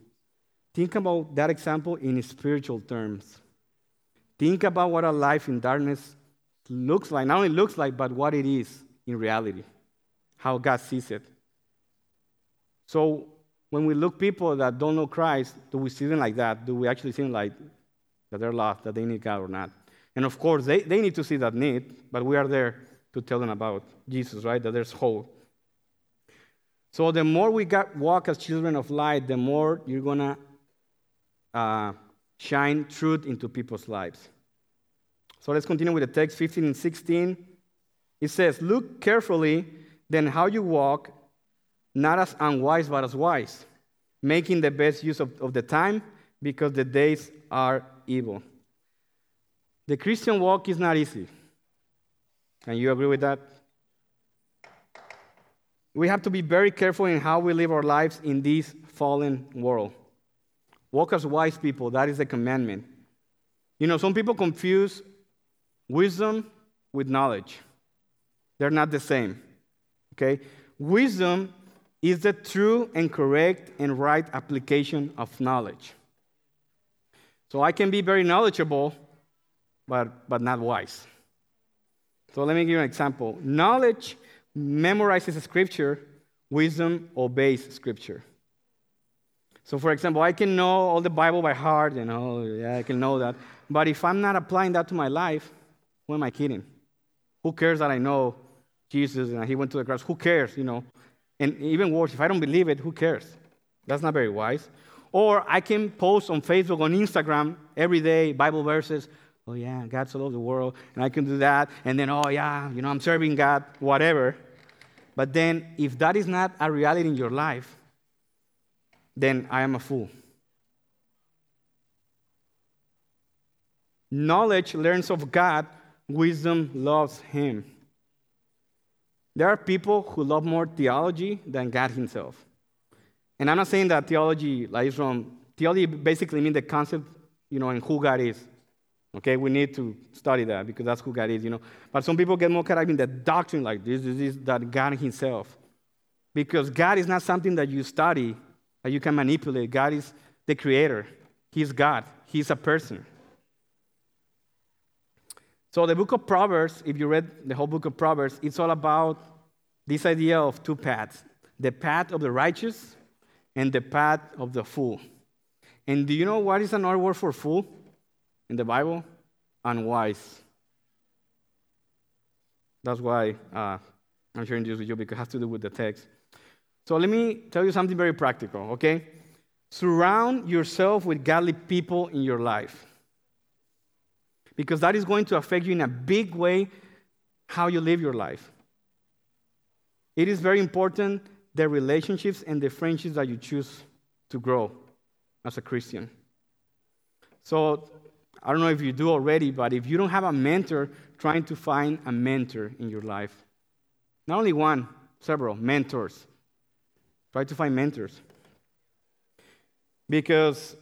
Think about that example in spiritual terms. Think about what a life in darkness looks like. Not only looks like, but what it is in reality. How God sees it. So when we look people that don't know Christ, do we see them like that? Do we actually see them that they're lost, that they need God or not? And of course, they need to see that need, but we are there to tell them about Jesus, right? That there's hope. So the more we walk as children of light, the more you're going to shine truth into people's lives. So let's continue with the text 15 and 16. It says, look carefully then how you walk, not as unwise but as wise, making the best use of the time because the days are evil. The Christian walk is not easy. And you agree with that? We have to be very careful in how we live our lives in this fallen world. Walk as wise people. That is a commandment. Some people confuse wisdom with knowledge. They're not the same. Okay? Wisdom is the true and correct and right application of knowledge. So I can be very knowledgeable, but not wise. So let me give you an example. Knowledge memorizes Scripture, wisdom obeys Scripture. So, for example, I can know all the Bible by heart, I can know that. But if I'm not applying that to my life, who am I kidding? Who cares that I know Jesus and He went to the cross? Who cares, And even worse, if I don't believe it, who cares? That's not very wise. Or I can post on Facebook, on Instagram, every day, Bible verses. Oh, yeah, God so loved the world, and I can do that. And then, oh, yeah, I'm serving God, whatever. But then if that is not a reality in your life, then I am a fool. Knowledge learns of God. Wisdom loves Him. There are people who love more theology than God Himself. And I'm not saying that theology is wrong. Theology basically means the concept, and who God is. Okay, we need to study that because that's who God is, But some people get more caught up in the doctrine this, that God Himself. Because God is not something that you study, that you can manipulate. God is the Creator. He's God. He's a person. So the book of Proverbs, if you read the whole book of Proverbs, it's all about this idea of two paths. The path of the righteous and the path of the fool. And do you know what is another word for fool in the Bible? Unwise. That's why I'm sharing this with you, because it has to do with the text. So let me tell you something very practical, okay? Surround yourself with godly people in your life, because that is going to affect you in a big way how you live your life. It is very important, the relationships and the friendships that you choose to grow as a Christian. So I don't know if you do already, but if you don't have a mentor, trying to find a mentor in your life. Not only one, several mentors. Try to find mentors. Because,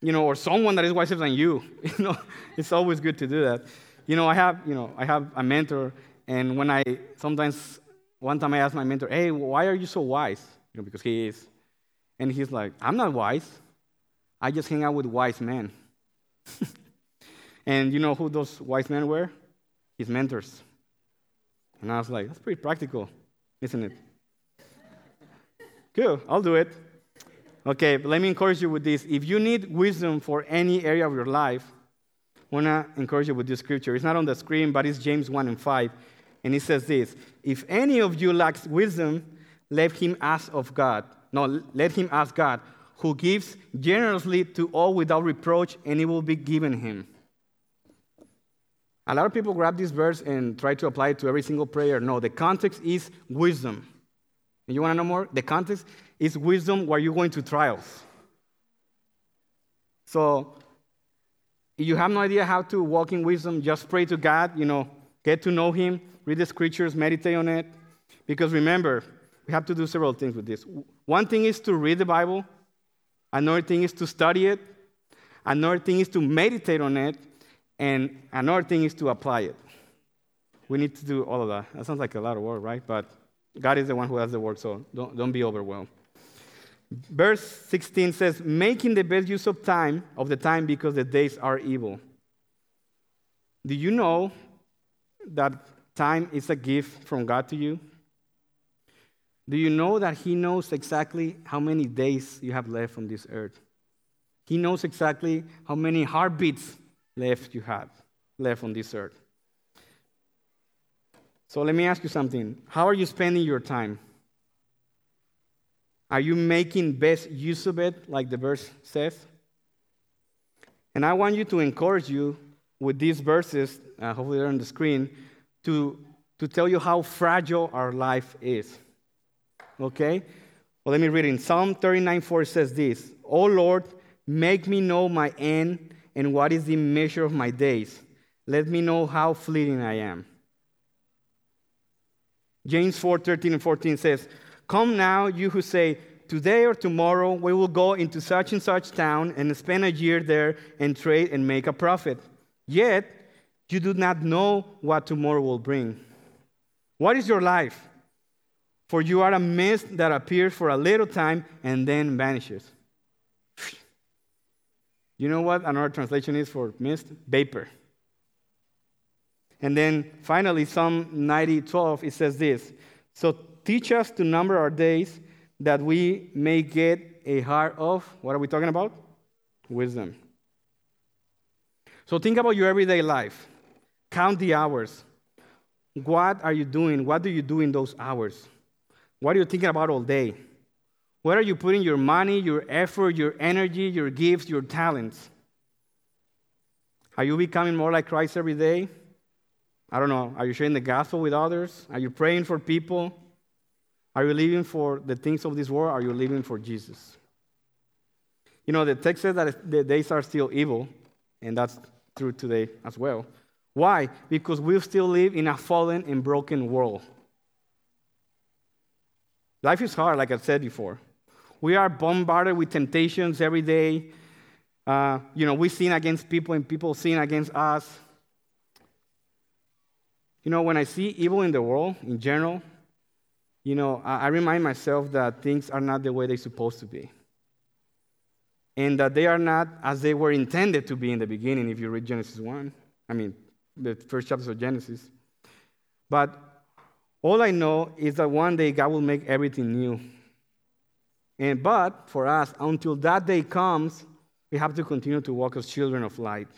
you know, or someone that is wiser than you. You know, it's always good to do that. You know, I have a mentor, and one time I asked my mentor, "Hey, why are you so wise?" You know, because he is. And he's like, "I'm not wise. I just hang out with wise men." And you know who those wise men were? His mentors. And I was like, that's pretty practical, isn't it? Cool, I'll do it. Okay, but let me encourage you with this. If you need wisdom for any area of your life, I want to encourage you with this scripture. It's not on the screen, but it's James 1:5. And it says this: if any of you lacks wisdom, let him ask God, who gives generously to all without reproach, and it will be given him. A lot of people grab this verse and try to apply it to every single prayer. No, the context is wisdom. And you want to know more? The context is wisdom where you're going to trials. So if you have no idea how to walk in wisdom, just pray to God, you know, get to know him, read the scriptures, meditate on it. Because remember, we have to do several things with this. One thing is to read the Bible. Another thing is to study it. Another thing is to meditate on it. And another thing is to apply it. We need to do all of that. That sounds like a lot of work, right? But God is the one who has the work, so don't be overwhelmed. Verse 16 says, making the best use of the time, because the days are evil. Do you know that time is a gift from God to you? Do you know that he knows exactly how many days you have left on this earth? He knows exactly how many heartbeats you have left on this earth. So let me ask you something. How are you spending your time? Are you making best use of it, like the verse says? And I want you to encourage you with these verses, hopefully they're on the screen, to tell you how fragile our life is. Okay? Well, let me read it. In Psalm 39:4 says this: "O Lord, make me know my end, and what is the measure of my days? Let me know how fleeting I am." James 4:13 and 14 says, "Come now, you who say, 'Today or tomorrow we will go into such and such town and spend a year there and trade and make a profit.' Yet you do not know what tomorrow will bring. What is your life? For you are a mist that appears for a little time and then vanishes." You know what another translation is for mist? Vapor. And then finally, Psalm 90:12, it says this: "So teach us to number our days, that we may get a heart of," what are we talking about? Wisdom. So think about your everyday life. Count the hours. What are you doing? What do you do in those hours? What are you thinking about all day? Where are you putting your money, your effort, your energy, your gifts, your talents? Are you becoming more like Christ every day? I don't know. Are you sharing the gospel with others? Are you praying for people? Are you living for the things of this world? Are you living for Jesus? You know, the text says that the days are still evil, and that's true today as well. Why? Because we still live in a fallen and broken world. Life is hard, like I've said before. We are bombarded with temptations every day. We sin against people, and people sin against us. You know, when I see evil in the world, in general, you know, I remind myself that things are not the way they're supposed to be. And that they are not as they were intended to be in the beginning, if you read Genesis 1. I mean, the first chapters of Genesis. But all I know is that one day God will make everything new. But for us, until that day comes, we have to continue to walk as children of light,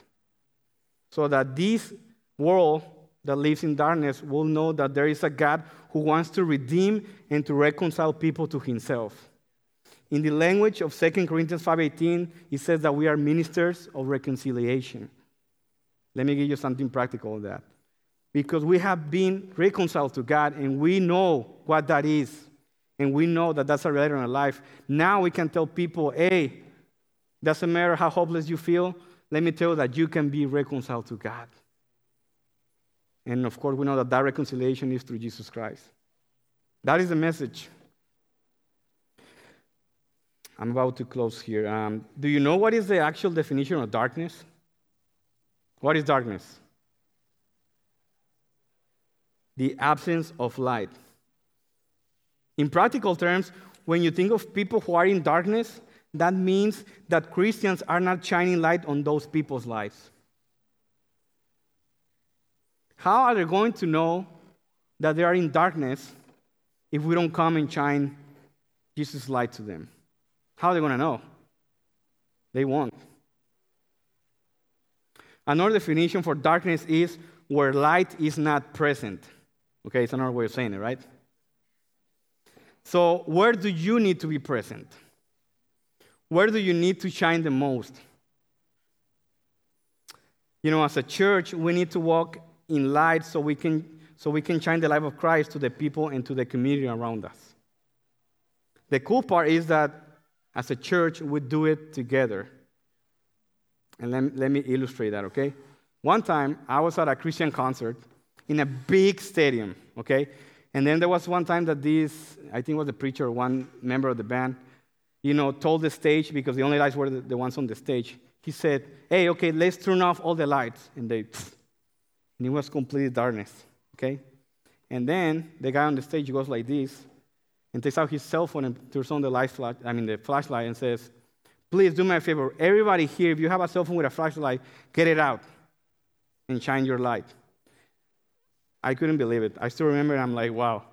so that this world that lives in darkness will know that there is a God who wants to redeem and to reconcile people to himself. In the language of 2 Corinthians 5:18, it says that we are ministers of reconciliation. Let me give you something practical on that. Because we have been reconciled to God, and we know what that is. And we know that that's a reality in our life. Now we can tell people, hey, doesn't matter how hopeless you feel, let me tell you that you can be reconciled to God. And of course, we know that that reconciliation is through Jesus Christ. That is the message. I'm about to close here. Do you know what is the actual definition of darkness? What is darkness? The absence of light. In practical terms, when you think of people who are in darkness, that means that Christians are not shining light on those people's lives. How are they going to know that they are in darkness if we don't come and shine Jesus' light to them? How are they going to know? They won't. Another definition for darkness is where light is not present. Okay, it's another way of saying it, right? So where do you need to be present? Where do you need to shine the most? You know, as a church, we need to walk in light so we can shine the light of Christ to the people and to the community around us. The cool part is that as a church, we do it together. And let me illustrate that, okay? One time, I was at a Christian concert in a big stadium, okay? And then there was one time that I think it was the preacher, one member of the band, you know, told the stage, because the only lights were the ones on the stage. He said, hey, okay, let's turn off all the lights. And and it was complete darkness, okay? And then the guy on the stage goes like this and takes out his cell phone and turns on the flashlight and says, please do me a favor. Everybody here, if you have a cell phone with a flashlight, get it out and shine your light. I couldn't believe it. I still remember, I'm like, wow.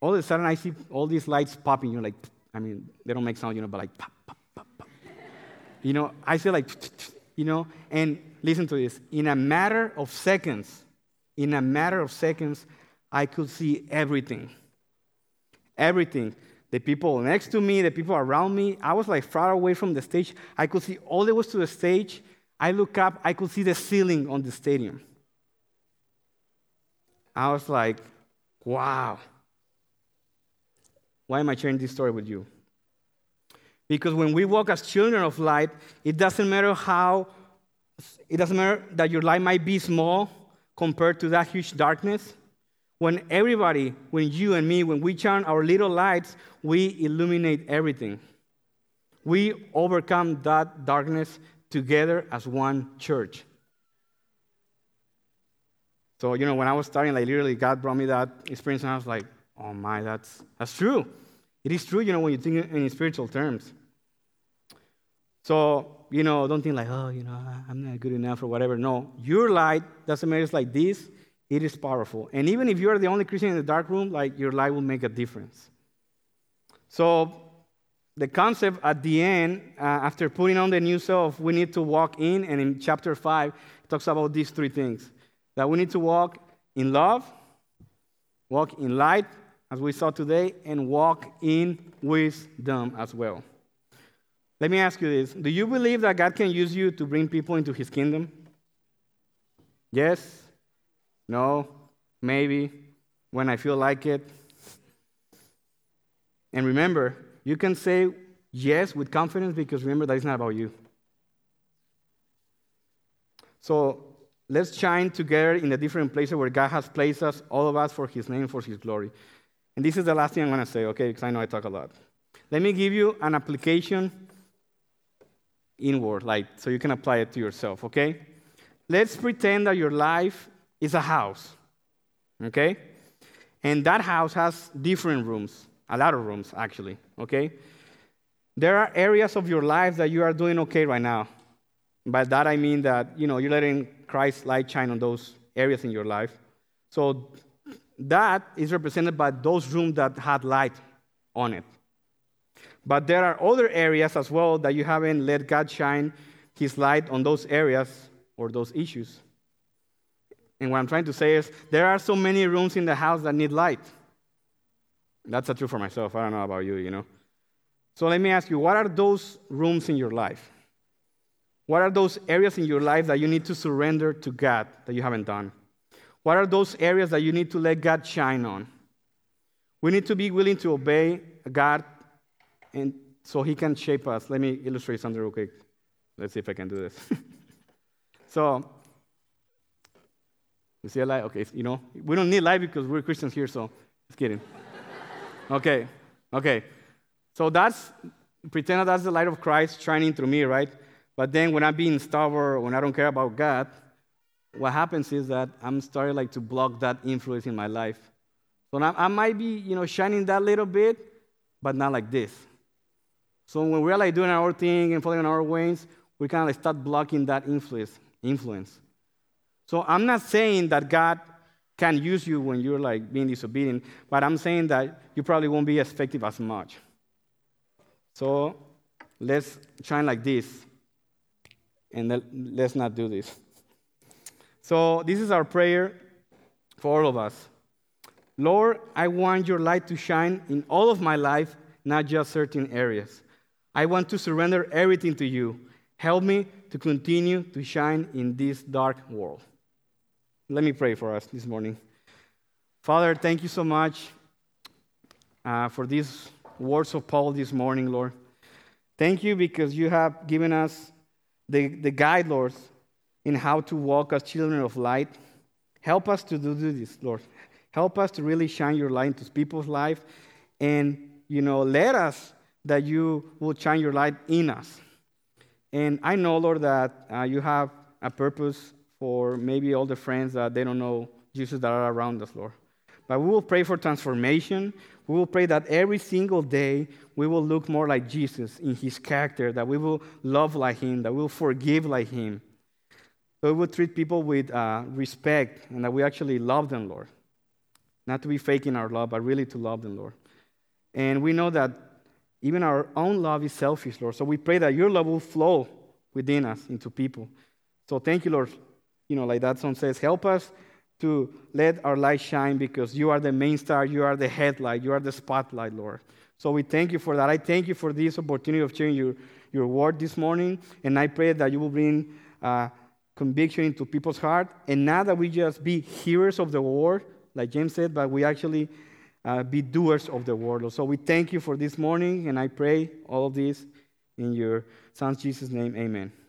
All of a sudden, I see all these lights popping. You're like, they don't make sound, but like, pop, pop, pop, pop. You know, I feel like, and listen to this. In a matter of seconds, I could see everything. Everything. The people next to me, the people around me. I was like far away from the stage. I could see all there was to the stage. I look up, I could see the ceiling on the stadium. I was like, wow. Why am I sharing this story with you? Because when we walk as children of light, it doesn't matter that your light might be small compared to that huge darkness. When you and me, when we shine our little lights, we illuminate everything. We overcome that darkness together as one church. So, when I was starting, literally God brought me that experience, and I was like, oh my, that's true. It is true, when you think in spiritual terms. So, don't think I'm not good enough or whatever. No, your light doesn't matter. It's like this. It is powerful. And even if you are the only Christian in the dark room, your light will make a difference. So the concept at the end, after putting on the new self, we need to walk in, and in chapter 5, it talks about these three things. That we need to walk in love, walk in light, as we saw today, and walk in wisdom as well. Let me ask you this. Do you believe that God can use you to bring people into his kingdom? Yes? No? Maybe? When I feel like it? And remember, you can say yes with confidence, because remember, that is not about you. So, let's shine together in the different places where God has placed us, all of us, for his name, for his glory. And this is the last thing I'm going to say, okay, because I know I talk a lot. Let me give you an application inward, so you can apply it to yourself, okay? Let's pretend that your life is a house, okay? And that house has different rooms, a lot of rooms, actually, okay? There are areas of your life that you are doing okay right now. By that I mean that, you're letting Christ's light shine on those areas in your life. So that is represented by those rooms that had light on it. But there are other areas as well that you haven't let God shine his light on those areas or those issues. And what I'm trying to say is there are so many rooms in the house that need light. That's the truth for myself. I don't know about you, you know. So let me ask you, what are those rooms in your life? What are those areas in your life that you need to surrender to God that you haven't done? What are those areas that you need to let God shine on? We need to be willing to obey God and so he can shape us. Let me illustrate something real quick. Let's see if I can do this. So, you see a light? Okay, you know, we don't need light because we're Christians here, so just kidding. Okay. So pretend that's the light of Christ shining through me, right? But then when I'm being stubborn, when I don't care about God, what happens is that I'm starting like to block that influence in my life. So now I might be, you know, shining that little bit, but not like this. So when we're like doing our thing and following our ways, we kind of like start blocking that influence. So I'm not saying that God can use you when you're like being disobedient, but I'm saying that you probably won't be as effective as much. So let's shine like this, and let's not do this. So this is our prayer for all of us. Lord, I want your light to shine in all of my life, not just certain areas. I want to surrender everything to you. Help me to continue to shine in this dark world. Let me pray for us this morning. Father, thank you so much for these words of Paul this morning, Lord. Thank you because you have given us the guide, Lord, in how to walk as children of light. Help us to do this, Lord. Help us to really shine your light into people's life, and, you know, let us that you will shine your light in us. And I know, Lord, that you have a purpose for maybe all the friends that they don't know Jesus that are around us, Lord. But we will pray for transformation. We will pray that every single day we will look more like Jesus in his character, that we will love like him, that we will forgive like him. That we will treat people with respect and that we actually love them, Lord. Not to be faking our love, but really to love them, Lord. And we know that even our own love is selfish, Lord. So we pray that your love will flow within us into people. So thank you, Lord. You know, like that song says, help us to let our light shine because you are the main star, you are the headlight, you are the spotlight, Lord. So we thank you for that. I thank you for this opportunity of sharing your word this morning. And I pray that you will bring conviction into people's heart. And not that we just be hearers of the word, like James said, but we actually be doers of the word, Lord. So we thank you for this morning, and I pray all of this in your Son Jesus' name. Amen.